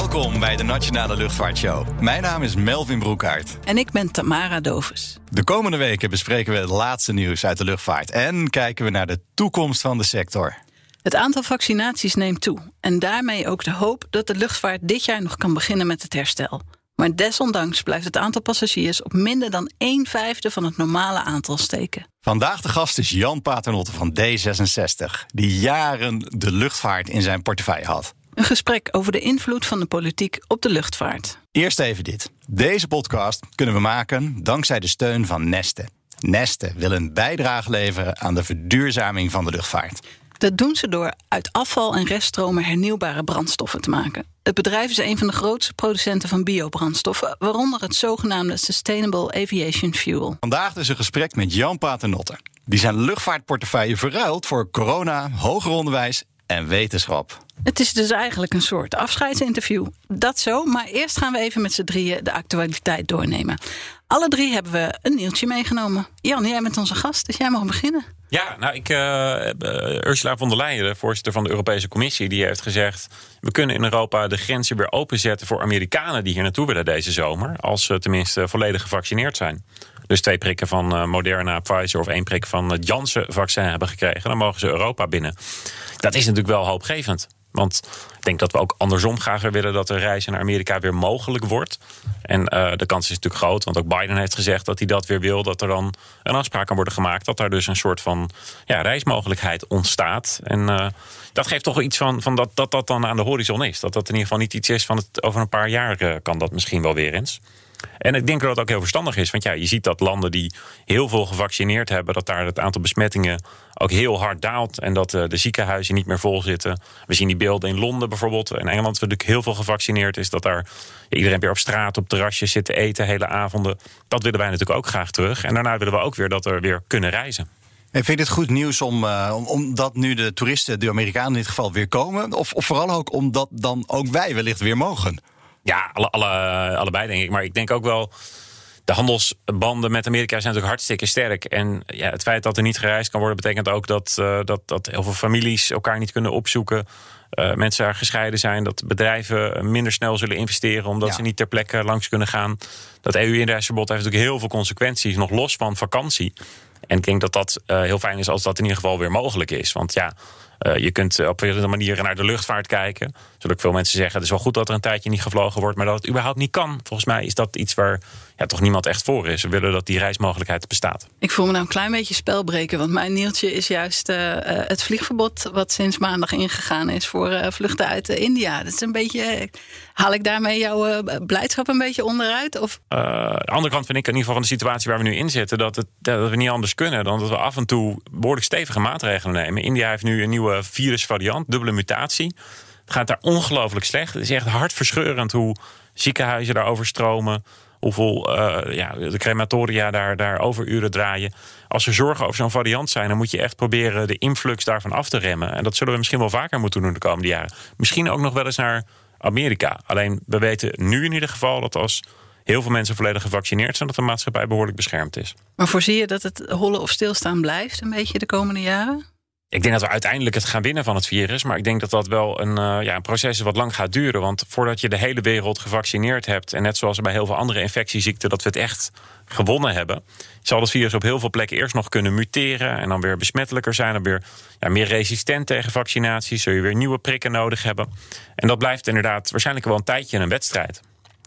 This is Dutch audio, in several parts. Welkom bij de Nationale Luchtvaartshow. Mijn naam is Melvin Broekhart. En ik ben Tamara Doves. De komende weken bespreken we het laatste nieuws uit de luchtvaart en kijken we naar de toekomst van de sector. Het aantal vaccinaties neemt toe en daarmee ook de hoop dat de luchtvaart dit jaar nog kan beginnen met het herstel. Maar desondanks blijft het aantal passagiers op minder dan 1/5 van het normale aantal steken. Vandaag de gast is Jan Paternotte van D66, die jaren de luchtvaart in zijn portefeuille had. Een gesprek over de invloed van de politiek op de luchtvaart. Eerst even dit. Deze podcast kunnen we maken dankzij de steun van Neste. Neste wil een bijdrage leveren aan de verduurzaming van de luchtvaart. Dat doen ze door uit afval en reststromen hernieuwbare brandstoffen te maken. Het bedrijf is een van de grootste producenten van biobrandstoffen, waaronder het zogenaamde Sustainable Aviation Fuel. Vandaag dus een gesprek met Jan Paternotte, die zijn luchtvaartportefeuille verruilt voor corona, hoger onderwijs en wetenschap. Het is dus eigenlijk een soort afscheidsinterview. Dat zo, maar eerst gaan we even met z'n drieën de actualiteit doornemen. Alle drie hebben we een nieuwtje meegenomen. Jan, jij bent onze gast, dus jij mag beginnen. Ja, nou, Ursula von der Leyen, de voorzitter van de Europese Commissie, die heeft gezegd: we kunnen in Europa de grenzen weer openzetten voor Amerikanen die hier naartoe willen deze zomer, als ze tenminste volledig gevaccineerd zijn. Dus 2 prikken van Moderna, Pfizer of 1 prik van het Janssen-vaccin hebben gekregen. Dan mogen ze Europa binnen. Dat is natuurlijk wel hoopgevend. Want ik denk dat we ook andersom graag weer willen dat de reizen naar Amerika weer mogelijk wordt. En de kans is natuurlijk groot, want ook Biden heeft gezegd dat hij dat weer wil. Dat er dan een afspraak kan worden gemaakt. Dat daar dus een soort van reismogelijkheid ontstaat. En dat geeft toch iets van dat dan aan de horizon is. Dat in ieder geval niet iets is van het, over een paar jaar kan dat misschien wel weer eens. En ik denk dat het ook heel verstandig is. Want ja, je ziet dat landen die heel veel gevaccineerd hebben, dat daar het aantal besmettingen ook heel hard daalt. En dat de ziekenhuizen niet meer vol zitten. We zien die beelden in Londen bijvoorbeeld. In Engeland is natuurlijk heel veel gevaccineerd. Is dat daar iedereen weer op straat, op terrasjes zit te eten hele avonden. Dat willen wij natuurlijk ook graag terug. En daarna willen we ook weer dat er weer kunnen reizen. En vind je het goed nieuws omdat nu de toeristen, de Amerikanen in dit geval, weer komen? Of vooral ook omdat dan ook wij wellicht weer mogen? Ja, allebei denk ik. Maar ik denk ook wel, de handelsbanden met Amerika zijn natuurlijk hartstikke sterk. En ja, het feit dat er niet gereisd kan worden betekent ook dat heel veel families elkaar niet kunnen opzoeken. Mensen daar gescheiden zijn. Dat bedrijven minder snel zullen investeren omdat ze niet ter plekke langs kunnen gaan. Dat EU-inreisverbod heeft natuurlijk heel veel consequenties, nog los van vakantie. En ik denk dat dat heel fijn is als dat in ieder geval weer mogelijk is. Want ja, je kunt op verschillende manieren naar de luchtvaart kijken. Zullen ook veel mensen zeggen, het is wel goed dat er een tijdje niet gevlogen wordt, maar dat het überhaupt niet kan. Volgens mij is dat iets waar toch niemand echt voor is. We willen dat die reismogelijkheid bestaat. Ik voel me nou een klein beetje spelbreken, want mijn nieuwtje is juist het vliegverbod wat sinds maandag ingegaan is voor vluchten uit India. Dat is een beetje, haal ik daarmee jouw blijdschap een beetje onderuit? Of? Aan de andere kant vind ik in ieder geval van de situatie waar we nu in zitten, dat we niet anders kunnen dan dat we af en toe behoorlijk stevige maatregelen nemen. India heeft nu een nieuwe virusvariant, dubbele mutatie. Het gaat daar ongelooflijk slecht. Het is echt hartverscheurend hoe ziekenhuizen daar overstromen, hoeveel de crematoria daar overuren draaien. Als er zorgen over zo'n variant zijn, dan moet je echt proberen de influx daarvan af te remmen. En dat zullen we misschien wel vaker moeten doen de komende jaren. Misschien ook nog wel eens naar Amerika. Alleen, we weten nu in ieder geval dat als heel veel mensen volledig gevaccineerd zijn, dat de maatschappij behoorlijk beschermd is. Maar voorzie je dat het hollen of stilstaan blijft een beetje de komende jaren? Ik denk dat we uiteindelijk het gaan winnen van het virus. Maar ik denk dat dat wel een proces is wat lang gaat duren. Want voordat je de hele wereld gevaccineerd hebt, en net zoals bij heel veel andere infectieziekten, dat we het echt gewonnen hebben, zal het virus op heel veel plekken eerst nog kunnen muteren en dan weer besmettelijker zijn, dan weer meer resistent tegen vaccinaties. Zul je weer nieuwe prikken nodig hebben. En dat blijft inderdaad waarschijnlijk wel een tijdje een wedstrijd.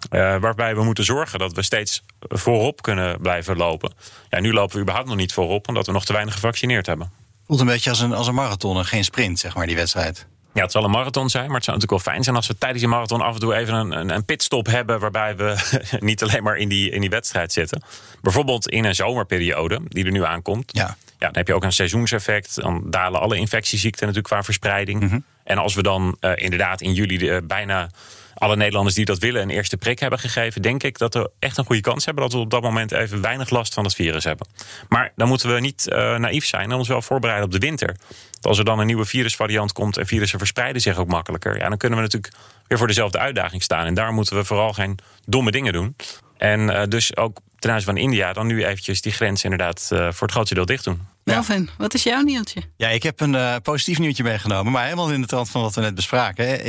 Waarbij we moeten zorgen dat we steeds voorop kunnen blijven lopen. Ja, nu lopen we überhaupt nog niet voorop, omdat we nog te weinig gevaccineerd hebben. Voelt een beetje als een marathon en geen sprint, zeg maar, die wedstrijd. Ja, het zal een marathon zijn, maar het zou natuurlijk wel fijn zijn als we tijdens die marathon af en toe even een pitstop hebben, waarbij we niet alleen maar in die wedstrijd zitten. Bijvoorbeeld in een zomerperiode, die er nu aankomt. Ja, dan heb je ook een seizoenseffect. Dan dalen alle infectieziekten natuurlijk qua verspreiding. Mm-hmm. En als we dan inderdaad in juli bijna alle Nederlanders die dat willen een eerste prik hebben gegeven, denk ik dat we echt een goede kans hebben dat we op dat moment even weinig last van het virus hebben. Maar dan moeten we niet naïef zijn en ons wel voorbereiden op de winter. Want als er dan een nieuwe virusvariant komt en virussen verspreiden zich ook makkelijker, dan kunnen we natuurlijk weer voor dezelfde uitdaging staan. En daar moeten we vooral geen domme dingen doen. En dus ook ten aanzien van India dan nu eventjes die grens inderdaad voor het grootste deel dicht doen. Melvin, wat is jouw nieuwtje? Ja, ik heb een positief nieuwtje meegenomen, maar helemaal in de trant van wat we net bespraken.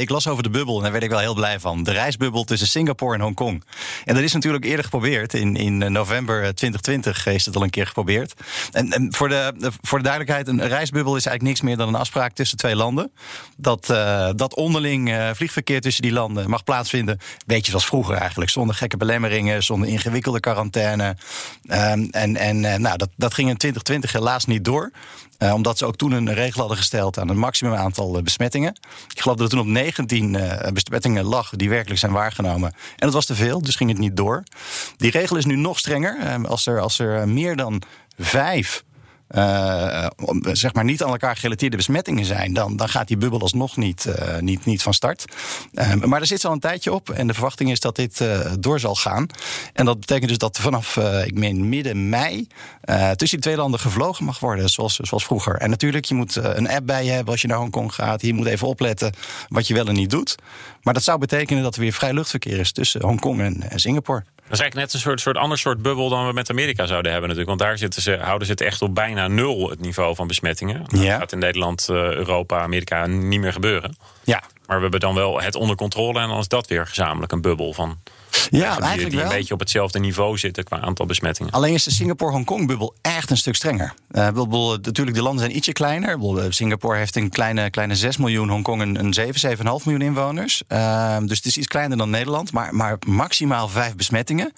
Ik las over de bubbel en daar werd ik wel heel blij van. De reisbubbel tussen Singapore en Hongkong. En dat is natuurlijk eerder geprobeerd. In november 2020 is het al een keer geprobeerd. En voor de duidelijkheid, een reisbubbel is eigenlijk niks meer dan een afspraak tussen twee landen. Dat onderling vliegverkeer tussen die landen mag plaatsvinden. Beetje zoals vroeger eigenlijk. Zonder gekke belemmeringen, zonder ingewikkelde quarantaine. Dat ging in 2020 helaas niet door. Omdat ze ook toen een regel hadden gesteld aan een maximum aantal besmettingen. Ik geloof dat er toen op 19 besmettingen lag die werkelijk zijn waargenomen. En dat was te veel, dus ging het niet door. Die regel is nu nog strenger. Als er meer dan 5... zeg maar niet aan elkaar gerelateerde besmettingen zijn, dan gaat die bubbel alsnog niet van start. Maar er zit al een tijdje op en de verwachting is dat dit door zal gaan. En dat betekent dus dat vanaf midden mei tussen die twee landen gevlogen mag worden, zoals vroeger. En natuurlijk, je moet een app bij je hebben als je naar Hongkong gaat. Je moet even opletten wat je wel en niet doet. Maar dat zou betekenen dat er weer vrij luchtverkeer is tussen Hongkong en Singapore. Dat is eigenlijk net een soort ander soort bubbel dan we met Amerika zouden hebben natuurlijk. Want daar houden ze het echt op bijna nul, het niveau van besmettingen. Dat gaat in Nederland, Europa, Amerika niet meer gebeuren. Ja. Maar we hebben dan wel het onder controle en dan is dat weer gezamenlijk een bubbel van... Die een beetje op hetzelfde niveau zitten qua aantal besmettingen. Alleen is de Singapore-Hongkong-bubbel echt een stuk strenger. Natuurlijk, de landen zijn ietsje kleiner. Singapore heeft een kleine 6 miljoen, Hongkong een 7,5 miljoen inwoners. Dus het is iets kleiner dan Nederland. Maar maximaal 5 besmettingen.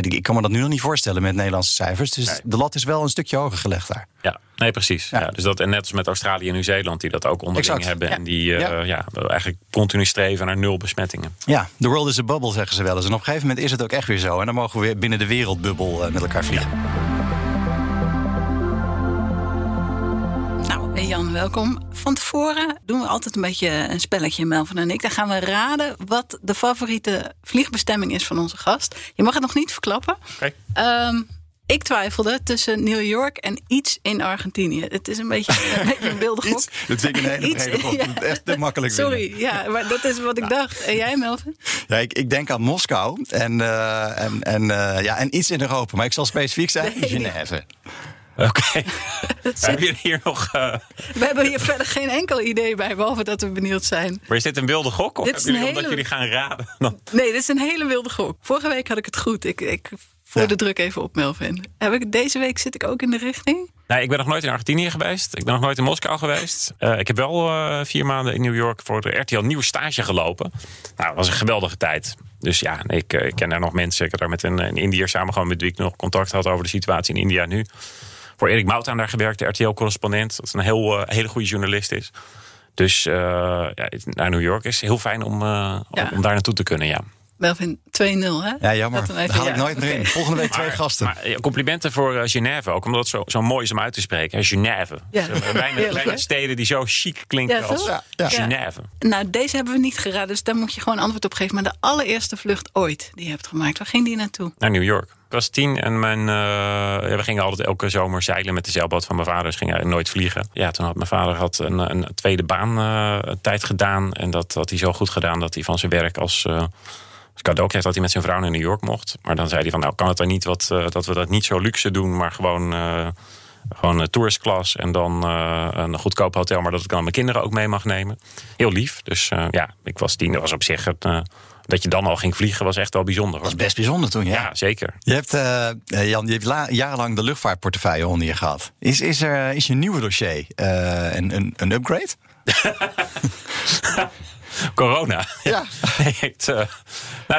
Ik kan me dat nu nog niet voorstellen met Nederlandse cijfers. Dus de lat is wel een stukje hoger gelegd daar. Ja, nee, precies. Ja. Ja, dus dat, en net als met Australië en Nieuw-Zeeland, die dat ook onderling hebben. Ja. En die eigenlijk continu streven naar 0 besmettingen. Ja, the world is a bubble, zeggen ze wel eens. En op een gegeven moment is het ook echt weer zo. En dan mogen we weer binnen de wereldbubbel met elkaar vliegen. Ja. Nou, Jan, welkom. Van tevoren doen we altijd een beetje een spelletje, Melvin en ik. Dan gaan we raden wat de favoriete vliegbestemming is van onze gast. Je mag het nog niet verklappen. Okay. Ik twijfelde tussen New York en iets in Argentinië. Het is een beetje een wilde gok. Dat vind ik een hele gok. Ja. Echt te makkelijk. Sorry, maar dat is wat ik dacht. En jij, Melvin? Ja, ik denk aan Moskou en iets in Europa. Maar ik zal specifiek zijn, Genève. Oké. We hebben hier verder geen enkel idee bij, behalve dat we benieuwd zijn. Maar is dit een wilde gok? Of dit hebben jullie omdat jullie gaan raden? Nee, dit is een hele wilde gok. Vorige week had ik het goed. Ik voer de druk even op, Melvin. Deze week zit ik ook in de richting? Nee, ik ben nog nooit in Argentinië geweest. Ik ben nog nooit in Moskou geweest. Ik heb wel 4 maanden in New York voor de RTL Nieuws stage gelopen. Nou, dat was een geweldige tijd. Dus ja, ik ken daar nog mensen. Ik heb daar met een Indiër samen gewoon met wie ik nog contact had over de situatie in India nu. Voor Erik Moutaan daar gewerkt, de RTL-correspondent. Dat is een hele goede journalist is. Dus naar New York is heel fijn om daar naartoe te kunnen, ja. Melvin, 2-0, hè? Ja, jammer. Daar haal ik nooit meer in. Volgende week 2 gasten. Maar complimenten voor Genève ook, omdat het zo mooi is om uit te spreken. Genève. Ja. Dus bijna steden die zo chic klinken als Genève. Ja. Nou, deze hebben we niet geraden, dus daar moet je gewoon antwoord op geven. Maar de allereerste vlucht ooit die je hebt gemaakt, waar ging die naartoe? Naar New York. Ik was 10 en we gingen altijd elke zomer zeilen met de zeilboot van mijn vader. Dus gingen nooit vliegen. Ja, toen had mijn vader een tweede baan tijd gedaan. En dat had hij zo goed gedaan dat hij van zijn werk als cadeau kreeg dat hij met zijn vrouw naar New York mocht. Maar dan zei hij van, nou kan het dan niet dat we dat niet zo luxe doen, maar gewoon tourist class en dan een goedkoop hotel, maar dat ik dan mijn kinderen ook mee mag nemen. Heel lief. Dus ik was 10. Dat was op zich het... Dat je dan al ging vliegen was echt wel bijzonder. Dat was best bijzonder toen, ja. Ja, zeker. Je hebt, Jan, jarenlang de luchtvaartportefeuille onder je gehad. Is je nieuwe dossier een upgrade? Corona. Ja. Nee, ik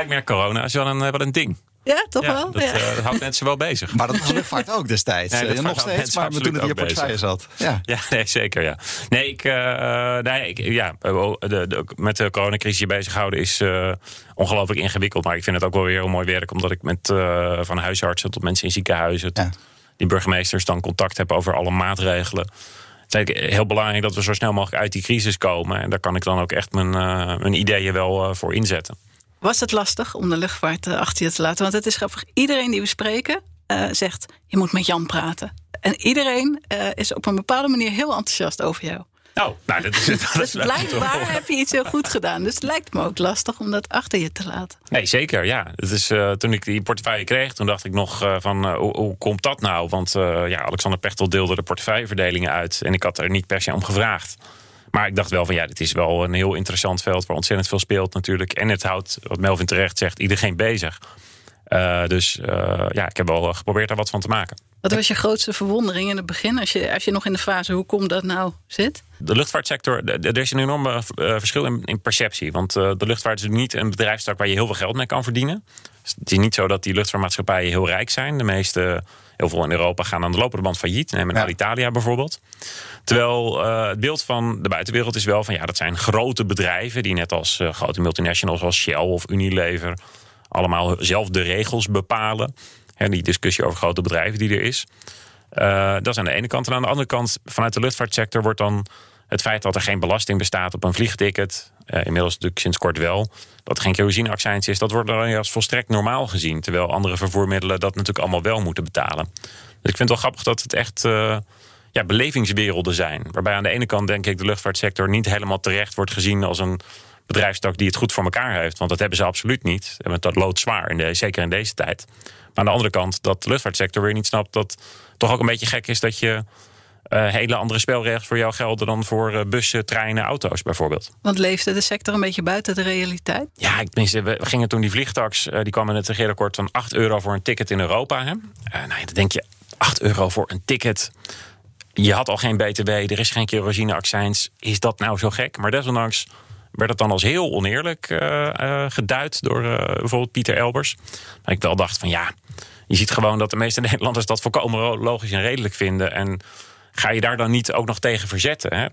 merk corona is wel een ding. Ja, toch wel? Dat houdt mensen wel bezig. Maar dat was luchtvaart ook destijds. Nee, nog steeds, maar toen het in je portefeuille zat. Ja. Zeker. Ja. Nee, met de coronacrisis je bezighouden is ongelooflijk ingewikkeld. Maar ik vind het ook wel weer heel mooi werk, omdat ik met van huisartsen tot mensen in ziekenhuizen, tot die burgemeesters dan contact heb over alle maatregelen. Het is heel belangrijk dat we zo snel mogelijk uit die crisis komen. En daar kan ik dan ook echt mijn ideeën wel voor inzetten. Was het lastig om de luchtvaart achter je te laten? Want het is grappig. Iedereen die we spreken zegt, je moet met Jan praten. En iedereen is op een bepaalde manier heel enthousiast over jou. Oh, nou, dat is het. Dus blijkbaar heb je iets heel goed gedaan. Dus het lijkt me ook lastig om dat achter je te laten. Nee, zeker, ja. Het is, toen ik die portefeuille kreeg, toen dacht ik nog hoe komt dat nou? Want Alexander Pechtold deelde de portefeuilleverdelingen uit. En ik had er niet per se om gevraagd. Maar ik dacht wel van dit is wel een heel interessant veld waar ontzettend veel speelt natuurlijk. En het houdt, wat Melvin terecht zegt, iedereen bezig. Ik heb wel geprobeerd daar wat van te maken. Wat was je grootste verwondering in het begin? Als je nog in de fase hoe komt dat nou zit? De luchtvaartsector, er is een enorme verschil in perceptie. Want de luchtvaart is niet een bedrijfstak waar je heel veel geld mee kan verdienen. Dus het is niet zo dat die luchtvaartmaatschappijen heel rijk zijn. De meeste, heel veel in Europa, gaan aan de lopende band failliet. Neem Alitalia bijvoorbeeld. Terwijl het beeld van de buitenwereld is wel van... dat zijn grote bedrijven die net als grote multinationals als Shell of Unilever... allemaal zelf de regels bepalen. Hè, die discussie over grote bedrijven die er is. Dat is aan de ene kant. En aan de andere kant, vanuit de luchtvaartsector... wordt dan het feit dat er geen belasting bestaat op een vliegticket... inmiddels natuurlijk sinds kort wel... dat er geen kerosineaccijns is... dat wordt dan als volstrekt normaal gezien. Terwijl andere vervoermiddelen dat natuurlijk allemaal wel moeten betalen. Dus ik vind het wel grappig dat het echt belevingswerelden zijn. Waarbij aan de ene kant, denk ik, de luchtvaartsector... niet helemaal terecht wordt gezien als een... bedrijfstak die het goed voor elkaar heeft. Want dat hebben ze absoluut niet. Want dat loodt zwaar, zeker in deze tijd. Maar aan de andere kant, dat de luchtvaartsector weer niet snapt... dat het toch ook een beetje gek is dat je... hele andere spelregels voor jou gelden dan voor bussen, treinen, auto's bijvoorbeeld. Want leefde de sector een beetje buiten de realiteit? Ja, we gingen toen die vliegtax... die kwam in het regeerakkoord van €8 voor een ticket in Europa. Hè? Dan denk je, €8 voor een ticket... je had al geen BTW, er is geen kerosineaccijns. Is dat nou zo gek? Maar desondanks... werd het dan als heel oneerlijk geduid door bijvoorbeeld Pieter Elbers. Maar ik wel dacht van je ziet gewoon dat de meeste Nederlanders... dat volkomen logisch en redelijk vinden. En ga je daar dan niet ook nog tegen verzetten? Hè?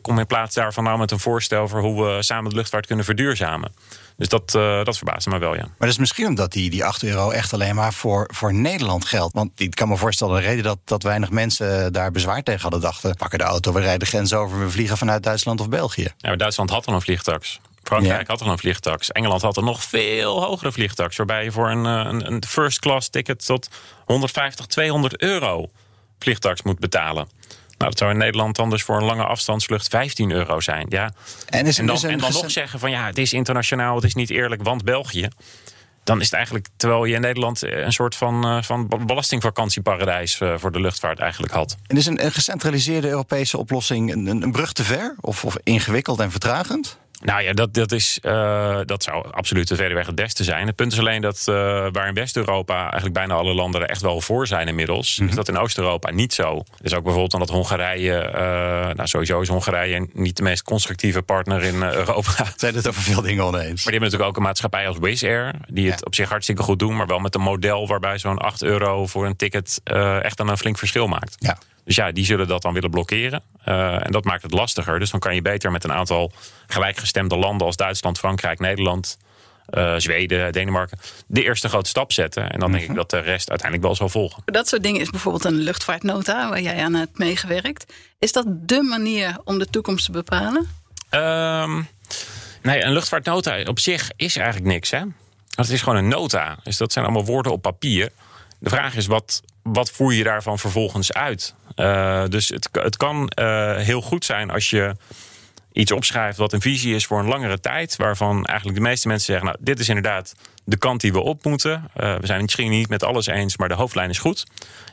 Kom in plaats daarvan nou met een voorstel... voor hoe we samen de luchtvaart kunnen verduurzamen. Dus dat verbaasde me wel, ja. Maar dat is misschien omdat die €8 echt alleen maar voor Nederland geldt. Want ik kan me voorstellen, de reden dat weinig mensen daar bezwaar tegen hadden... dachten, pakken de auto, we rijden de grens over... we vliegen vanuit Duitsland of België. Ja, maar Duitsland had al een vliegtax. Frankrijk had al een vliegtax. Engeland had een nog veel hogere vliegtax... waarbij je voor een first-class ticket tot €150, €200... vliegtax moet betalen. Nou, dat zou in Nederland dan dus voor een lange afstandsvlucht €15 zijn. Ja. En dan nog zeggen van het is internationaal, het is niet eerlijk, want België. Dan is het eigenlijk, terwijl je in Nederland een soort van belastingvakantieparadijs voor de luchtvaart eigenlijk had. En is een gecentraliseerde Europese oplossing een brug te ver? Of ingewikkeld en vertragend? Nou ja, dat zou absoluut de verder weg het beste zijn. Het punt is alleen dat waar in West-Europa eigenlijk bijna alle landen er echt wel voor zijn inmiddels, is dat in Oost-Europa niet zo. Dus ook bijvoorbeeld omdat Hongarije, sowieso is Hongarije niet de meest constructieve partner in Europa. Zijn het over veel dingen oneens. Maar die hebben natuurlijk ook een maatschappij als Wizz Air, die het op zich hartstikke goed doen, maar wel met een model waarbij zo'n €8 voor een ticket echt dan een flink verschil maakt. Ja. Dus die zullen dat dan willen blokkeren. En dat maakt het lastiger. Dus dan kan je beter met een aantal gelijkgestemde landen... als Duitsland, Frankrijk, Nederland, Zweden, Denemarken... de eerste grote stap zetten. En dan denk ik dat de rest uiteindelijk wel zal volgen. Dat soort dingen is bijvoorbeeld een luchtvaartnota... waar jij aan hebt meegewerkt. Is dat dé manier om de toekomst te bepalen? Nee, een luchtvaartnota op zich is eigenlijk niks. Hè? Dat is gewoon een nota. Dus dat zijn allemaal woorden op papier... De vraag is, wat voer je daarvan vervolgens uit? Dus het kan heel goed zijn als je iets opschrijft... wat een visie is voor een langere tijd... waarvan eigenlijk de meeste mensen zeggen... dit is inderdaad de kant die we op moeten. We zijn misschien niet met alles eens, maar de hoofdlijn is goed.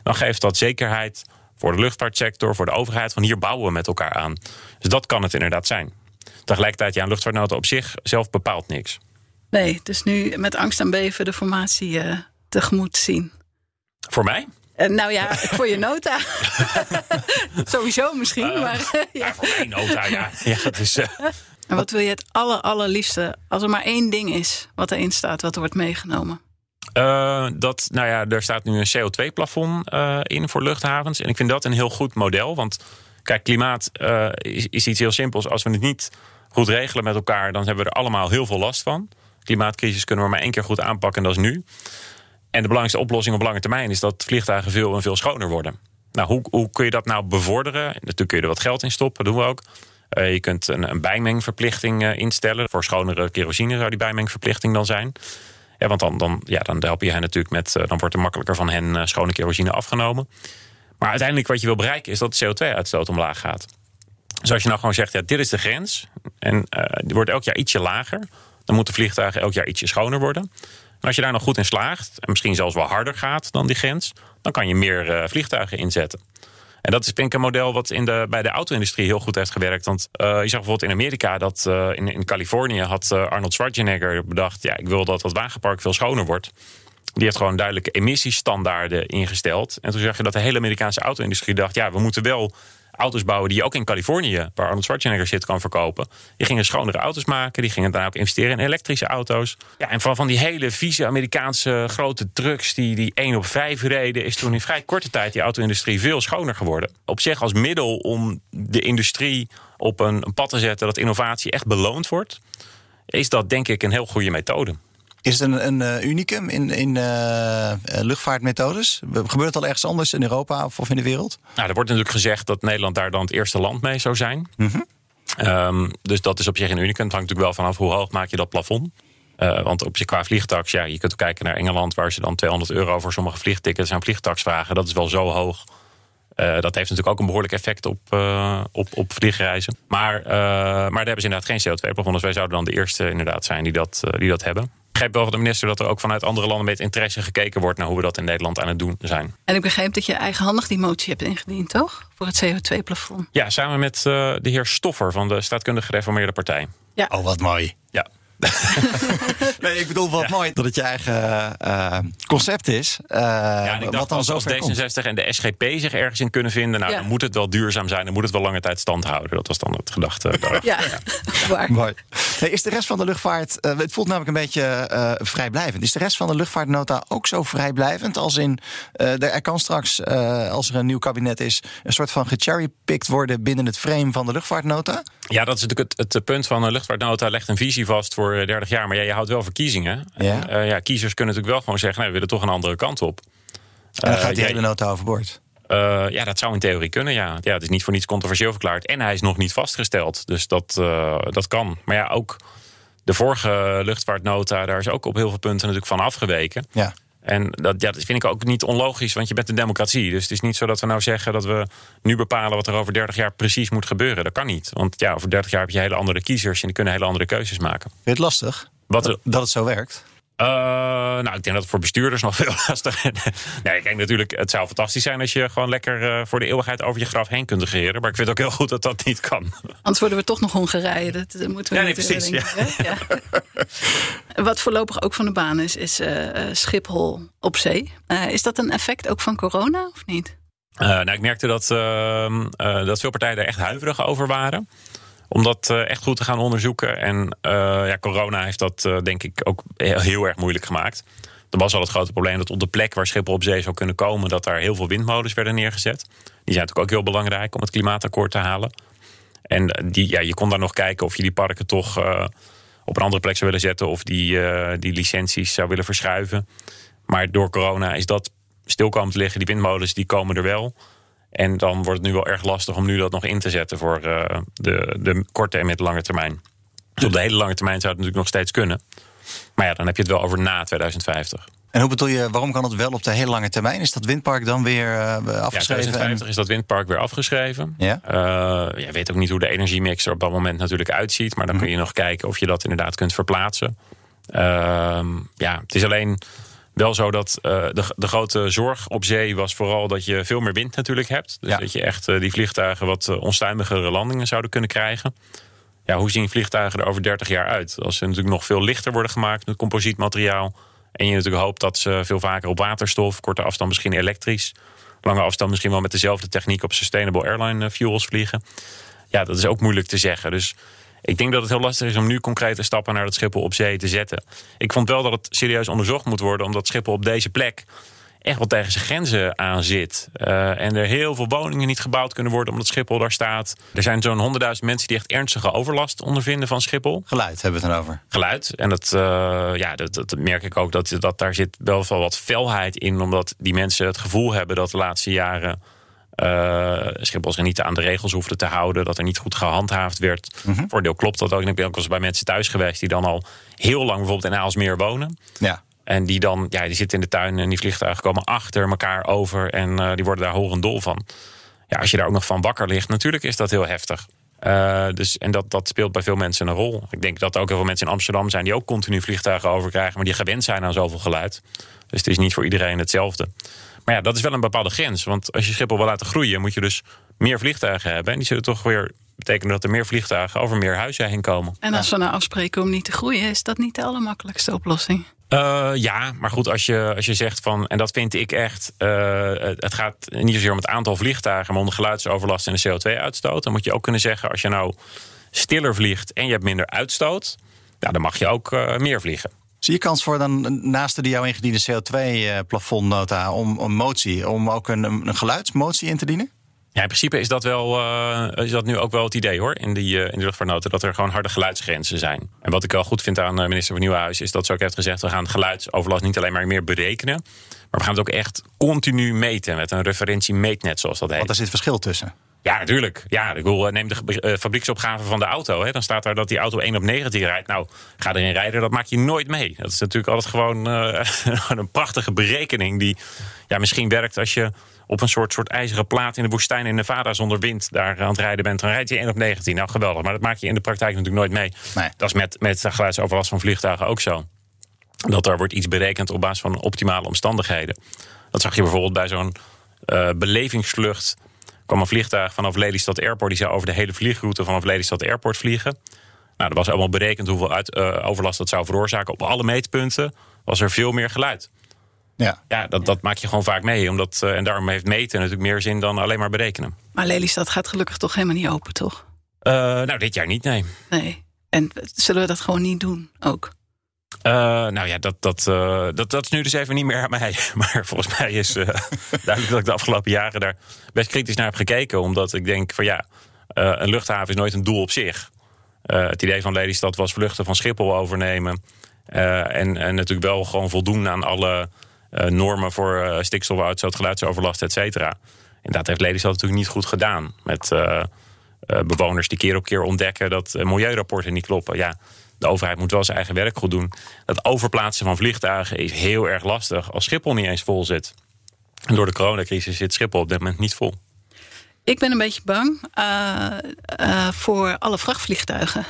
Dan geeft dat zekerheid voor de luchtvaartsector, voor de overheid... van hier bouwen we met elkaar aan. Dus dat kan het inderdaad zijn. Tegelijkertijd, een luchtvaartnota op zich zelf bepaalt niks. Nee, dus nu met angst en beven de formatie tegemoet zien... Voor mij? Voor je nota. Sowieso misschien. Voor mijn nota, dus, en wat wil je het allerliefste... als er maar één ding is wat erin staat... wat er wordt meegenomen? Er staat nu een CO2-plafond in voor luchthavens. En ik vind dat een heel goed model. Want kijk, klimaat is iets heel simpels. Als we het niet goed regelen met elkaar... dan hebben we er allemaal heel veel last van. Klimaatcrisis kunnen we maar één keer goed aanpakken en dat is nu. En de belangrijkste oplossing op lange termijn is dat vliegtuigen veel schoner worden. Nou, hoe kun je dat nou bevorderen? Natuurlijk kun je er wat geld in stoppen, dat doen we ook. Je kunt een bijmengverplichting instellen. Voor schonere kerosine zou die bijmengverplichting dan zijn. Ja, want dan help je hen natuurlijk met... dan wordt er makkelijker van hen schone kerosine afgenomen. Maar uiteindelijk wat je wil bereiken is dat de CO2-uitstoot omlaag gaat. Dus als je nou gewoon zegt, ja, dit is de grens. En die wordt elk jaar ietsje lager. Dan moeten vliegtuigen elk jaar ietsje schoner worden. En als je daar nog goed in slaagt, en misschien zelfs wel harder gaat dan die grens, dan kan je meer vliegtuigen inzetten. En dat is denk ik een model wat bij de auto-industrie heel goed heeft gewerkt. Want je zag bijvoorbeeld in Amerika dat in Californië had Arnold Schwarzenegger bedacht, ja, ik wil dat dat wagenpark veel schoner wordt. Die heeft gewoon duidelijke emissiestandaarden ingesteld. En toen zag je dat de hele Amerikaanse auto-industrie dacht, ja, we moeten wel auto's bouwen die je ook in Californië, waar Arnold Schwarzenegger zit, kan verkopen. Die gingen schonere auto's maken. Die gingen daarna ook investeren in elektrische auto's. Ja, en van die hele vieze Amerikaanse grote trucks die 1 op 5 reden, is toen in vrij korte tijd die auto-industrie veel schoner geworden. Op zich als middel om de industrie op een pad te zetten dat innovatie echt beloond wordt, is dat denk ik een heel goede methode. Is het een unicum in luchtvaartmethodes? Gebeurt het al ergens anders in Europa of in de wereld? Nou, er wordt natuurlijk gezegd dat Nederland daar dan het eerste land mee zou zijn. Mm-hmm. Dus dat is op zich een unicum. Het hangt natuurlijk wel vanaf hoe hoog maak je dat plafond. Want op je qua vliegtaks, ja, je kunt ook kijken naar Engeland, waar ze dan €200 voor sommige vliegtickets aan vliegtaks vragen. Dat is wel zo hoog. Dat heeft natuurlijk ook een behoorlijk effect op vliegreizen. Maar daar hebben ze inderdaad geen CO2-plafond. Dus wij zouden dan de eerste inderdaad zijn die dat hebben. Ik begreep wel van de minister dat er ook vanuit andere landen met interesse gekeken wordt naar hoe we dat in Nederland aan het doen zijn. En ik begreep dat je eigenhandig die motie hebt ingediend, toch? Voor het CO2-plafond. Ja, samen met de heer Stoffer van de Staatkundig Gereformeerde Partij. Ja. Oh, wat mooi. Ja. Nee, ik bedoel wat mooi dat het je eigen concept is. Ja, en ik dacht, wat dan als D66 en de SGP zich ergens in kunnen vinden, nou, dan moet het wel duurzaam zijn, dan moet het wel lange tijd stand houden. Dat was dan het gedachte. Waar. Mooi. Hey, is de rest van de luchtvaart, het voelt namelijk een beetje vrijblijvend. Is de rest van de luchtvaartnota ook zo vrijblijvend als in, er kan straks, als er een nieuw kabinet is, een soort van gecherrypicked worden binnen het frame van de luchtvaartnota? Ja, dat is natuurlijk het punt van de luchtvaartnota legt een visie vast voor 30 jaar, maar je houdt wel verkiezingen. Ja. Kiezers kunnen natuurlijk wel gewoon zeggen, nou, we willen toch een andere kant op. En dan gaat die hele nota overboord. Ja, dat zou in theorie kunnen, ja. Het is niet voor niets controversieel verklaard. En hij is nog niet vastgesteld, dus dat kan. Maar ja, ook de vorige luchtvaartnota, daar is ook op heel veel punten natuurlijk van afgeweken. Ja. En dat vind ik ook niet onlogisch, want je bent een democratie. Dus het is niet zo dat we nou zeggen dat we nu bepalen wat er over 30 jaar precies moet gebeuren. Dat kan niet. Want ja, over 30 jaar heb je hele andere kiezers en die kunnen hele andere keuzes maken. Vind je het lastig dat het zo werkt? Nou, ik denk dat het voor bestuurders nog veel lastiger is. Nee, kijk, natuurlijk, het zou fantastisch zijn als je gewoon lekker voor de eeuwigheid over je graf heen kunt regeren. Maar ik vind ook heel goed dat dat niet kan. Anders worden we toch nog Hongarije. Dat moeten we niet precies. Ja. Ja. Wat voorlopig ook van de baan is Schiphol op zee. Is dat een effect ook van corona of niet? Nou, ik merkte dat veel partijen daar echt huiverig over waren. Om dat echt goed te gaan onderzoeken. En corona heeft dat denk ik ook heel erg moeilijk gemaakt. Er was al het grote probleem dat op de plek waar Schiphol op zee zou kunnen komen, dat daar heel veel windmolens werden neergezet. Die zijn natuurlijk ook heel belangrijk om het klimaatakkoord te halen. En je kon daar nog kijken of je die parken toch op een andere plek zou willen zetten, of die licenties zou willen verschuiven. Maar door corona is dat stil komen te liggen. Die windmolens die komen er wel. En dan wordt het nu wel erg lastig om nu dat nog in te zetten voor de korte en middellange termijn. Dus op de hele lange termijn zou het natuurlijk nog steeds kunnen. Maar ja, dan heb je het wel over na 2050. En hoe bedoel je, waarom kan het wel op de hele lange termijn? Is dat windpark dan weer afgeschreven? Ja, 2050 is dat windpark weer afgeschreven. Ja? Je weet ook niet hoe de energiemix er op dat moment natuurlijk uitziet. Maar dan kun je nog kijken of je dat inderdaad kunt verplaatsen. Het is alleen wel zo dat de grote zorg op zee was vooral dat je veel meer wind natuurlijk hebt. Dus dat je echt die vliegtuigen wat onstuimigere landingen zouden kunnen krijgen. Ja, hoe zien vliegtuigen er over 30 jaar uit? Als ze natuurlijk nog veel lichter worden gemaakt met composietmateriaal. En je natuurlijk hoopt dat ze veel vaker op waterstof, korte afstand misschien elektrisch. Lange afstand misschien wel met dezelfde techniek op Sustainable Airline Fuels vliegen. Ja, dat is ook moeilijk te zeggen. Dus ik denk dat het heel lastig is om nu concrete stappen naar dat Schiphol op zee te zetten. Ik vond wel dat het serieus onderzocht moet worden, omdat Schiphol op deze plek echt wel tegen zijn grenzen aan zit. En er heel veel woningen niet gebouwd kunnen worden omdat Schiphol daar staat. Er zijn zo'n 100.000 mensen die echt ernstige overlast ondervinden van Schiphol. Geluid hebben we het dan over. Geluid. En dat merk ik ook, dat daar zit wel veel wat felheid in, omdat die mensen het gevoel hebben dat de laatste jaren Schiphol zich niet aan de regels hoefde te houden, dat er niet goed gehandhaafd werd. Mm-hmm. Voor een deel klopt dat ook. Ik ben ook wel eens bij mensen thuis geweest die dan al heel lang bijvoorbeeld in Aalsmeer wonen. Ja. En die dan, die zitten in de tuin en die vliegtuigen komen achter elkaar over en die worden daar horendol van. Ja, als je daar ook nog van wakker ligt, natuurlijk is dat heel heftig. Dus dat speelt bij veel mensen een rol. Ik denk dat er ook heel veel mensen in Amsterdam zijn die ook continu vliegtuigen overkrijgen, maar die gewend zijn aan zoveel geluid. Dus het is niet voor iedereen hetzelfde. Maar ja, dat is wel een bepaalde grens. Want als je Schiphol wil laten groeien, moet je dus meer vliegtuigen hebben. En die zullen toch weer betekenen dat er meer vliegtuigen over meer huizen heen komen. En als we nou afspreken om niet te groeien, is dat niet de allermakkelijkste oplossing? Ja, maar goed, als je zegt van, en dat vind ik echt, het gaat niet zozeer om het aantal vliegtuigen, maar om de geluidsoverlast en de CO2-uitstoot. Dan moet je ook kunnen zeggen, als je nou stiller vliegt en je hebt minder uitstoot, nou, dan mag je ook meer vliegen. Zie je kans voor dan naast de jou ingediende CO2-plafondnota om een motie, om ook een geluidsmotie in te dienen? Ja, in principe is dat wel is dat nu ook wel het idee, hoor, in die luchtvaartnota, dat er gewoon harde geluidsgrenzen zijn. En wat ik wel goed vind aan minister van Nieuwenhuis is dat ze ook heeft gezegd, we gaan geluidsoverlast niet alleen maar meer berekenen, maar we gaan het ook echt continu meten met een referentiemeetnet, zoals dat heet. Want daar zit verschil tussen. Ja, natuurlijk. Ja, ik bedoel, neem de fabrieksopgave van de auto. Hè. Dan staat daar dat die auto 1 op 19 rijdt. Nou, ga erin rijden, dat maak je nooit mee. Dat is natuurlijk altijd gewoon een prachtige berekening die ja, misschien werkt als je op een soort ijzeren plaat in de woestijn in Nevada zonder wind daar aan het rijden bent. Dan rijdt je 1 op 19. Nou, geweldig. Maar dat maak je in de praktijk natuurlijk nooit mee. Nee. Dat is met de geluidsoverlast van vliegtuigen ook zo. Dat daar wordt iets berekend op basis van optimale omstandigheden. Dat zag je bijvoorbeeld bij zo'n belevingsvlucht. Kwam een vliegtuig vanaf Lelystad Airport. Die zou over de hele vliegroute vanaf Lelystad Airport vliegen. Nou, er was allemaal berekend hoeveel overlast dat zou veroorzaken. Op alle meetpunten was er veel meer geluid. Ja, dat maak je gewoon vaak mee. Omdat, en daarom heeft meten natuurlijk meer zin dan alleen maar berekenen. Maar Lelystad gaat gelukkig toch helemaal niet open, toch? Nou, dit jaar niet, nee. En zullen we dat gewoon niet doen ook? Nou ja, dat is nu dus even niet meer aan mij. Maar volgens mij is duidelijk dat ik de afgelopen jaren daar best kritisch naar heb gekeken. Omdat ik denk van ja, een luchthaven is nooit een doel op zich. Het idee van Lelystad was vluchten van Schiphol overnemen. En natuurlijk wel gewoon voldoen aan alle normen voor stikstofuitstoot, geluidsoverlast, et cetera. En dat heeft Lelystad natuurlijk niet goed gedaan. Met bewoners die keer op keer ontdekken dat milieurapporten niet kloppen. Ja. De overheid moet wel zijn eigen werk goed doen. Dat overplaatsen van vliegtuigen is heel erg lastig als Schiphol niet eens vol zit. En door de coronacrisis zit Schiphol op dit moment niet vol. Ik ben een beetje bang voor alle vrachtvliegtuigen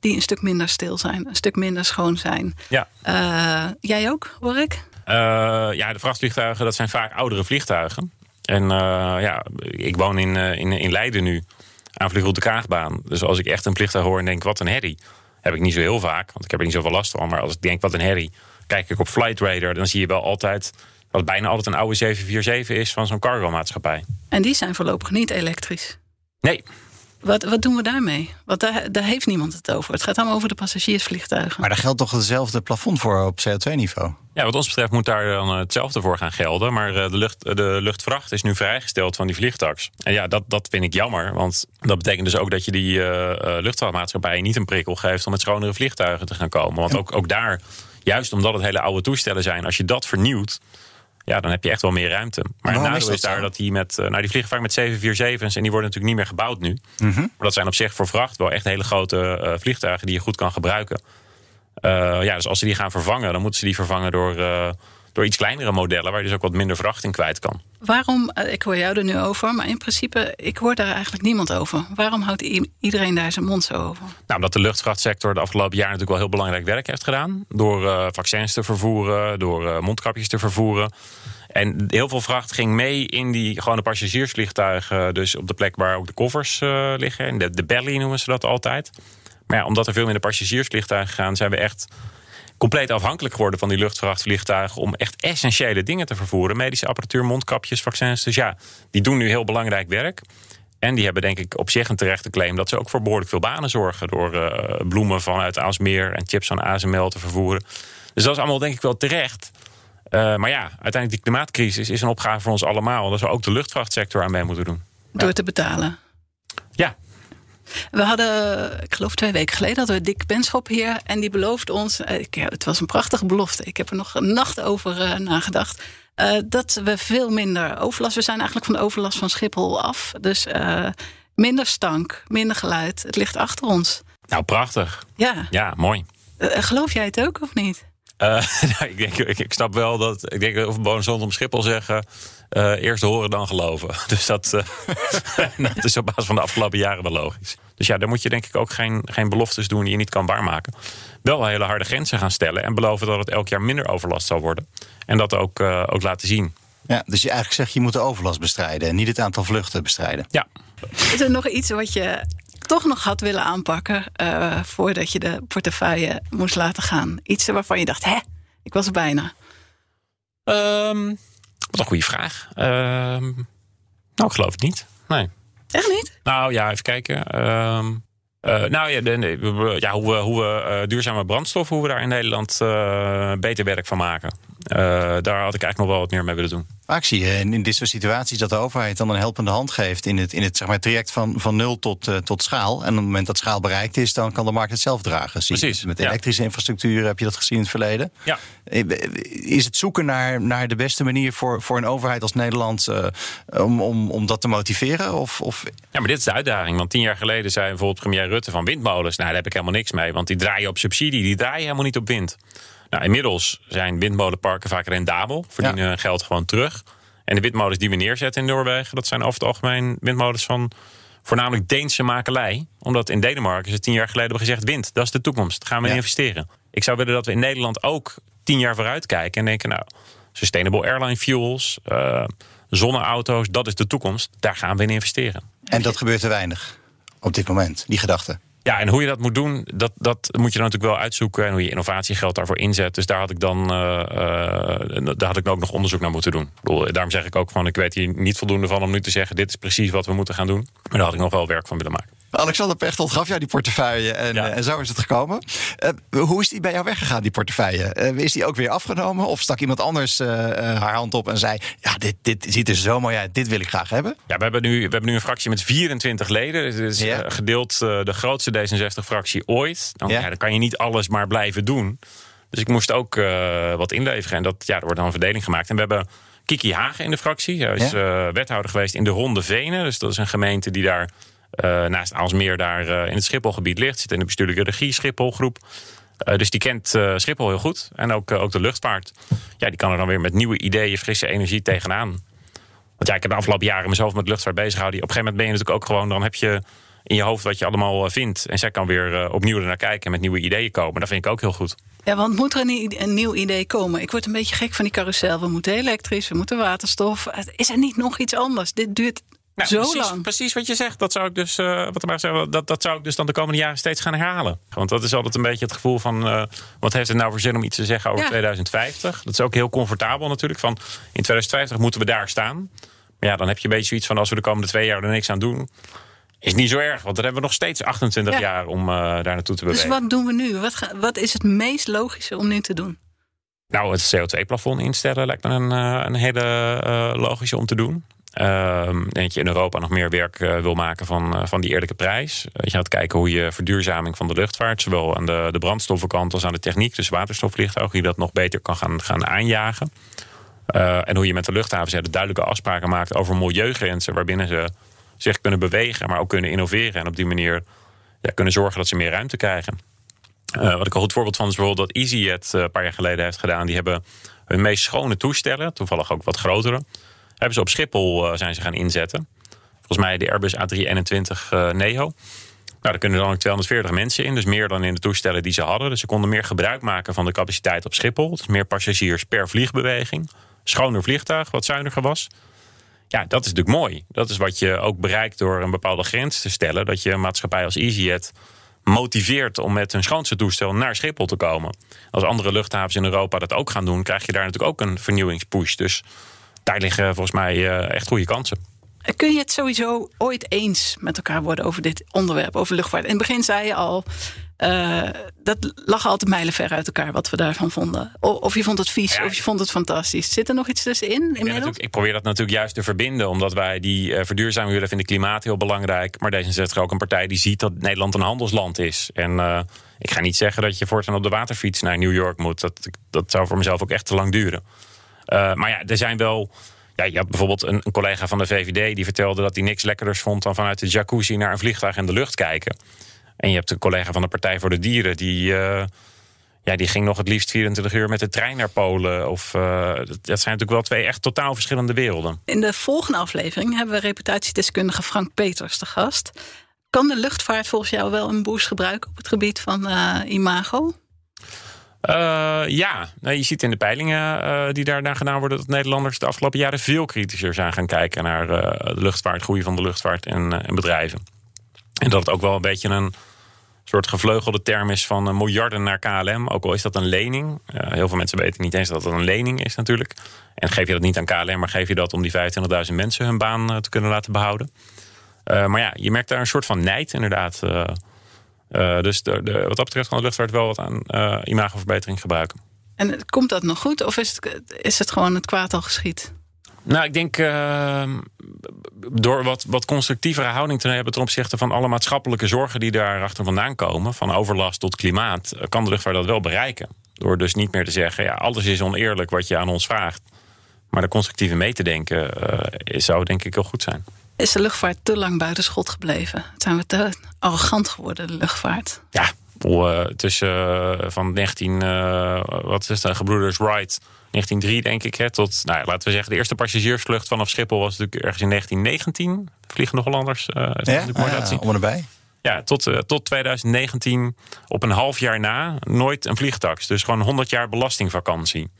die een stuk minder stil zijn, een stuk minder schoon zijn. Ja. Jij ook, hoor ik? Ja, de vrachtvliegtuigen, dat zijn vaak oudere vliegtuigen. En ja, ik woon in Leiden nu aan vliegroute Kaagbaan. Dus als ik echt een vliegtuig hoor en denk, wat een herrie. Heb ik niet zo heel vaak, want ik heb er niet zoveel last van. Maar als ik denk, wat een herrie, kijk ik op Flight Radar, dan zie je wel altijd dat het bijna altijd een oude 747 is van zo'n cargo-maatschappij. En die zijn voorlopig niet elektrisch? Nee. Wat doen we daarmee? Want daar heeft niemand het over. Het gaat allemaal over de passagiersvliegtuigen. Maar daar geldt toch hetzelfde plafond voor op CO2-niveau? Ja, wat ons betreft moet daar dan hetzelfde voor gaan gelden. Maar de luchtvracht is nu vrijgesteld van die vliegtaks. En ja, dat vind ik jammer. Want dat betekent dus ook dat je die luchtvaartmaatschappijen niet een prikkel geeft om met schonere vliegtuigen te gaan komen. Want ook daar, juist omdat het hele oude toestellen zijn, als je dat vernieuwt, ja, dan heb je echt wel meer ruimte. Maar het nadeel is daar dat die met die vliegen vaak met 747's en die worden natuurlijk niet meer gebouwd nu. Mm-hmm. Maar dat zijn op zich voor vracht wel echt hele grote vliegtuigen die je goed kan gebruiken. Ja, dus als ze die gaan vervangen, dan moeten ze die vervangen door iets kleinere modellen waar je dus ook wat minder vracht in kwijt kan. Waarom, ik hoor jou er nu over, maar in principe, ik hoor daar eigenlijk niemand over. Waarom houdt iedereen daar zijn mond zo over? Nou, omdat de luchtvrachtsector de afgelopen jaar natuurlijk wel heel belangrijk werk heeft gedaan. Door vaccins te vervoeren, door mondkapjes te vervoeren. En heel veel vracht ging mee in die gewone passagiersvliegtuigen. Dus op de plek waar ook de koffers liggen. En de belly noemen ze dat altijd. Maar ja, omdat er veel minder passagiersvliegtuigen gaan, zijn we echt compleet afhankelijk geworden van die luchtvraachtvliegtuigen om echt essentiële dingen te vervoeren. Medische apparatuur, mondkapjes, vaccins. Dus ja, die doen nu heel belangrijk werk. En die hebben denk ik op zich een terechte claim dat ze ook voor behoorlijk veel banen zorgen door bloemen vanuit Aalsmeer en chips van ASML te vervoeren. Dus dat is allemaal denk ik wel terecht. Maar ja, uiteindelijk die klimaatcrisis is een opgave voor ons allemaal. Dat we ook de luchtvraachtsector aan mee moeten doen. Door te betalen? Ja. We hadden, ik geloof 2 weken geleden, hadden we Dick Benschop hier. En die beloofde ons, het was een prachtige belofte. Ik heb er nog een nacht over nagedacht. Dat we veel minder overlast, we zijn eigenlijk van de overlast van Schiphol af. Dus minder stank, minder geluid. Het ligt achter ons. Nou, prachtig. Ja mooi. Geloof jij het ook of niet? Nou, ik snap wel dat, ik denk of we gewoon zonder om Schiphol zeggen, Eerst horen, dan geloven. Dus dat is op basis van de afgelopen jaren wel logisch. Dus ja, daar moet je denk ik ook geen beloftes doen die je niet kan waarmaken. Wel hele harde grenzen gaan stellen en beloven dat het elk jaar minder overlast zal worden. En dat ook laten zien. Ja, dus je eigenlijk zegt, je moet de overlast bestrijden en niet het aantal vluchten bestrijden. Ja. Is er nog iets wat je toch nog had willen aanpakken voordat je de portefeuille moest laten gaan? Iets waarvan je dacht, ik was er bijna. Wat een goede vraag. Ik geloof het niet. Nee. Echt niet? Nou ja, even kijken. Hoe we duurzame brandstof, hoe we daar in Nederland beter werk van maken. Daar had ik eigenlijk nog wel wat meer mee willen doen. Vaak zie je in dit soort situaties dat de overheid dan een helpende hand geeft in het zeg maar, traject van nul tot schaal. En op het moment dat schaal bereikt is, dan kan de markt het zelf dragen. Precies. Met elektrische infrastructuur heb je dat gezien in het verleden. Ja. Is het zoeken naar de beste manier voor een overheid als Nederland om dat te motiveren? Of... Ja, maar dit is de uitdaging. Want 10 jaar geleden zei bijvoorbeeld premier Rutte van windmolens. Nou, daar heb ik helemaal niks mee, want die draaien op subsidie, die draaien helemaal niet op wind. Nou, inmiddels zijn windmolenparken vaak rendabel, verdienen hun geld gewoon terug. En de windmolens die we neerzetten in Noorwegen, dat zijn over het algemeen windmolens van voornamelijk Deense makelij. Omdat in Denemarken ze 10 jaar geleden hebben gezegd, wind, dat is de toekomst, daar gaan we in investeren. Ik zou willen dat we in Nederland ook 10 jaar vooruit kijken en denken, nou, Sustainable Airline Fuels, zonneauto's, dat is de toekomst, daar gaan we in investeren. En dat gebeurt te weinig op dit moment, die gedachte. Ja, en hoe je dat moet doen, dat moet je dan natuurlijk wel uitzoeken. En hoe je innovatiegeld daarvoor inzet. Dus daar had ik dan ook nog onderzoek naar moeten doen. Daarom zeg ik ook van, ik weet hier niet voldoende van om nu te zeggen, dit is precies wat we moeten gaan doen. Maar daar had ik nog wel werk van willen maken. Alexander Pechtold gaf jou die portefeuille en zo is het gekomen. Hoe is die bij jou weggegaan, die portefeuille? Is die ook weer afgenomen? Of stak iemand anders haar hand op en zei, ja, dit ziet er zo mooi uit, dit wil ik graag hebben? Ja, we hebben nu een fractie met 24 leden. Het is gedeeld de grootste D66-fractie ooit. Dan kan je niet alles maar blijven doen. Dus ik moest ook wat inleveren. En dat, er wordt dan een verdeling gemaakt. En we hebben Kiki Hagen in de fractie. Hij is wethouder geweest in de Ronde Venen. Dus dat is een gemeente die daar naast Aalsmeer daar in het Schipholgebied ligt. Zit in de bestuurlijke regie Schipholgroep. Dus die kent Schiphol heel goed. En ook de luchtvaart. Ja, die kan er dan weer met nieuwe ideeën, frisse energie tegenaan. Want ja, ik heb de afgelopen jaren mezelf met luchtvaart bezig gehouden. Op een gegeven moment ben je natuurlijk ook gewoon, dan heb je in je hoofd wat je allemaal vindt. En zij kan weer opnieuw ernaar kijken en met nieuwe ideeën komen. Dat vind ik ook heel goed. Ja, want moet er een nieuw idee komen? Ik word een beetje gek van die carousel. We moeten elektrisch, we moeten waterstof. Is er niet nog iets anders? Dit duurt zo lang. Precies wat je zegt. Dat zou ik dus, dat zou ik dus dan de komende jaren steeds gaan herhalen. Want dat is altijd een beetje het gevoel van, wat heeft het nou voor zin om iets te zeggen over 2050? Dat is ook heel comfortabel natuurlijk. Van, in 2050 moeten we daar staan. Maar ja, dan heb je een beetje zoiets van, als we de komende 2 jaar er niks aan doen, is niet zo erg, want dan hebben we nog steeds 28 jaar om daar naartoe te bewegen. Dus wat doen we nu? Wat is het meest logische om nu te doen? Nou, het CO2-plafond instellen lijkt me een hele logische om te doen. Dat je in Europa nog meer werk wil maken van die eerlijke prijs. Je gaat kijken hoe je verduurzaming van de luchtvaart, zowel aan de brandstoffenkant als aan de techniek, dus waterstofvliegtuigen, hoe je dat nog beter kan gaan aanjagen. En hoe je met de luchthavens duidelijke afspraken maakt over milieugrenzen waarbinnen ze zich kunnen bewegen, maar ook kunnen innoveren. En op die manier kunnen zorgen dat ze meer ruimte krijgen. Wat ik een goed voorbeeld van is bijvoorbeeld dat EasyJet een paar jaar geleden heeft gedaan. Die hebben hun meest schone toestellen, toevallig ook wat grotere, hebben ze op Schiphol zijn ze gaan inzetten. Volgens mij de Airbus A321 Neo. Nou, daar kunnen dan ook 240 mensen in. Dus meer dan in de toestellen die ze hadden. Dus ze konden meer gebruik maken van de capaciteit op Schiphol. Dus meer passagiers per vliegbeweging. Schoner vliegtuig, wat zuiniger was. Ja, dat is natuurlijk mooi. Dat is wat je ook bereikt door een bepaalde grens te stellen. Dat je een maatschappij als EasyJet motiveert om met hun schoonste toestel naar Schiphol te komen. Als andere luchthavens in Europa dat ook gaan doen, krijg je daar natuurlijk ook een vernieuwingspush. Dus daar liggen volgens mij echt goede kansen. Kun je het sowieso ooit eens met elkaar worden over dit onderwerp, over luchtvaart? In het begin zei je al, dat lag altijd mijlenver uit elkaar wat we daarvan vonden. Of je vond het vies, of je vond het fantastisch. Zit er nog iets tussenin? Ik probeer dat natuurlijk juist te verbinden, omdat wij die verduurzaming willen vinden, klimaat heel belangrijk. Maar D66 ook een partij die ziet dat Nederland een handelsland is. En ik ga niet zeggen dat je voortaan op de waterfiets naar New York moet. Dat zou voor mezelf ook echt te lang duren. Maar ja, er zijn wel. Ja, je had bijvoorbeeld een collega van de VVD die vertelde dat hij niks lekkerders vond dan vanuit de jacuzzi naar een vliegtuig in de lucht kijken. En je hebt een collega van de Partij voor de Dieren die Ja, die ging nog het liefst 24 uur met de trein naar Polen. Of, dat zijn natuurlijk wel twee echt totaal verschillende werelden. In de volgende aflevering hebben we reputatiedeskundige Frank Peters te gast. Kan de luchtvaart volgens jou wel een boost gebruiken op het gebied van imago? Ja, nou, je ziet in de peilingen die daarna gedaan worden dat Nederlanders de afgelopen jaren veel kritischer zijn gaan kijken naar de luchtvaart, groei van de luchtvaart en bedrijven. En dat het ook wel een beetje een soort gevleugelde term is van miljarden naar KLM. Ook al is dat een lening. Heel veel mensen weten niet eens dat dat een lening is natuurlijk. En geef je dat niet aan KLM, maar geef je dat om die 25.000 mensen hun baan te kunnen laten behouden. Maar ja, je merkt daar een soort van nijd inderdaad. Dus wat dat betreft kan de luchtvaart wel wat aan imagoverbetering gebruiken. En komt dat nog goed? Of is het gewoon het kwaad al geschied? Nou, ik denk door wat constructievere houding te hebben ten opzichte van alle maatschappelijke zorgen die daar achter vandaan komen, van overlast tot klimaat, kan de luchtvaart dat wel bereiken. Door dus niet meer te zeggen, ja, alles is oneerlijk wat je aan ons vraagt. Maar de constructieve mee te denken zou denk ik heel goed zijn. Is de luchtvaart te lang buiten schot gebleven? Zijn we te arrogant geworden, de luchtvaart? Ja, tussen van gebroeders Wright, 1903 denk ik, hè, tot, nou ja, laten we zeggen, de eerste passagiersvlucht vanaf Schiphol was natuurlijk ergens in 1919. Vliegende Hollanders. Erbij. Ja, tot 2019, op een half jaar na, nooit een vliegtax. Dus gewoon 100 jaar belastingvakantie.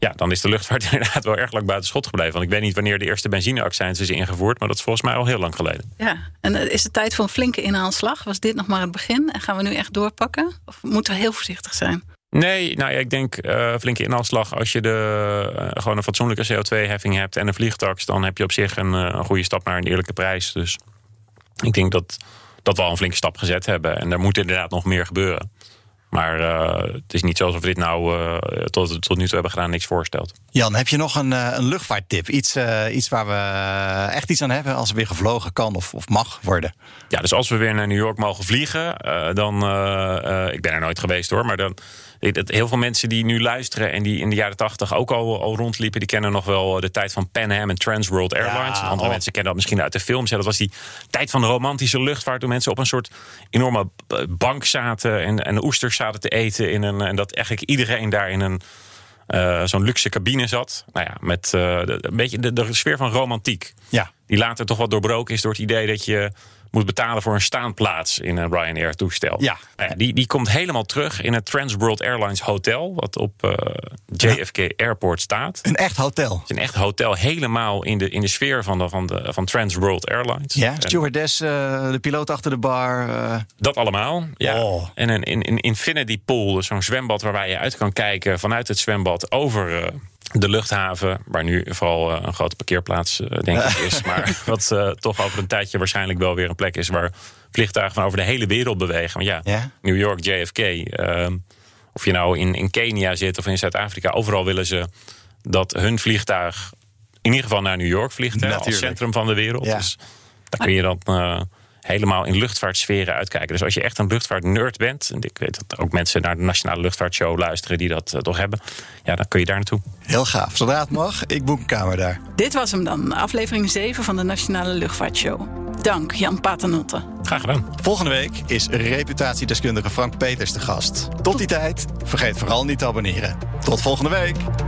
Ja, dan is de luchtvaart inderdaad wel erg lang buiten schot gebleven. Want ik weet niet wanneer de eerste benzineaccijns is ingevoerd, maar dat is volgens mij al heel lang geleden. Ja, en is het tijd voor een flinke inhaalslag? Was dit nog maar het begin? En gaan we nu echt doorpakken? Of moeten we heel voorzichtig zijn? Nee, nou ja, ik denk flinke inhaalslag. Als je gewoon een fatsoenlijke CO2-heffing hebt en een vliegtax, dan heb je op zich een goede stap naar een eerlijke prijs. Dus ik denk dat we al een flinke stap gezet hebben. En daar moet inderdaad nog meer gebeuren. Maar het is niet zo alsof dit nou tot nu toe hebben gedaan niks voorstelt. Jan, heb je nog een luchtvaarttip? Iets waar we echt iets aan hebben als er weer gevlogen kan of mag worden? Ja, dus als we weer naar New York mogen vliegen, dan ik ben er nooit geweest hoor, maar dan heel veel mensen die nu luisteren en die in de jaren 80 ook al rondliepen, die kennen nog wel de tijd van Pan Am en Trans World Airlines. Ja, andere mensen kennen dat misschien uit de films. Dat was die tijd van de romantische luchtvaart, toen mensen op een soort enorme bank zaten en oesters zaten te eten en dat eigenlijk iedereen daar in zo'n luxe cabine zat. Nou ja, met een beetje de sfeer van romantiek. Ja. Die later toch wat doorbroken is door het idee dat je moet betalen voor een staanplaats in een Ryanair-toestel. Ja. Nou ja, die komt helemaal terug in het Trans World Airlines Hotel, wat op JFK Airport staat. Een echt hotel? Het is een echt hotel, helemaal in de sfeer van Trans World Airlines. Ja, stewardess, de piloot achter de bar. Dat allemaal, ja. Oh. En een infinity pool, dus zo'n zwembad waarbij je uit kan kijken vanuit het zwembad over de luchthaven, waar nu vooral een grote parkeerplaats denk ik is, maar wat toch over een tijdje waarschijnlijk wel weer een plek is waar vliegtuigen van over de hele wereld bewegen. Maar ja. New York, JFK, of je nou in Kenia zit of in Zuid-Afrika, overal willen ze dat hun vliegtuig in ieder geval naar New York vliegt, als centrum van de wereld. Ja. Dus daar kun je dan helemaal in luchtvaartsferen uitkijken. Dus als je echt een luchtvaartnerd bent, en ik weet dat ook mensen naar de Nationale Luchtvaartshow luisteren die dat toch hebben, ja, dan kun je daar naartoe. Heel gaaf. Zodra het mag, ik boek een kamer daar. Dit was hem dan, aflevering 7 van de Nationale Luchtvaartshow. Dank, Jan Paternotte. Graag gedaan. Volgende week is reputatiedeskundige Frank Peters te gast. Tot die tijd, vergeet vooral niet te abonneren. Tot volgende week.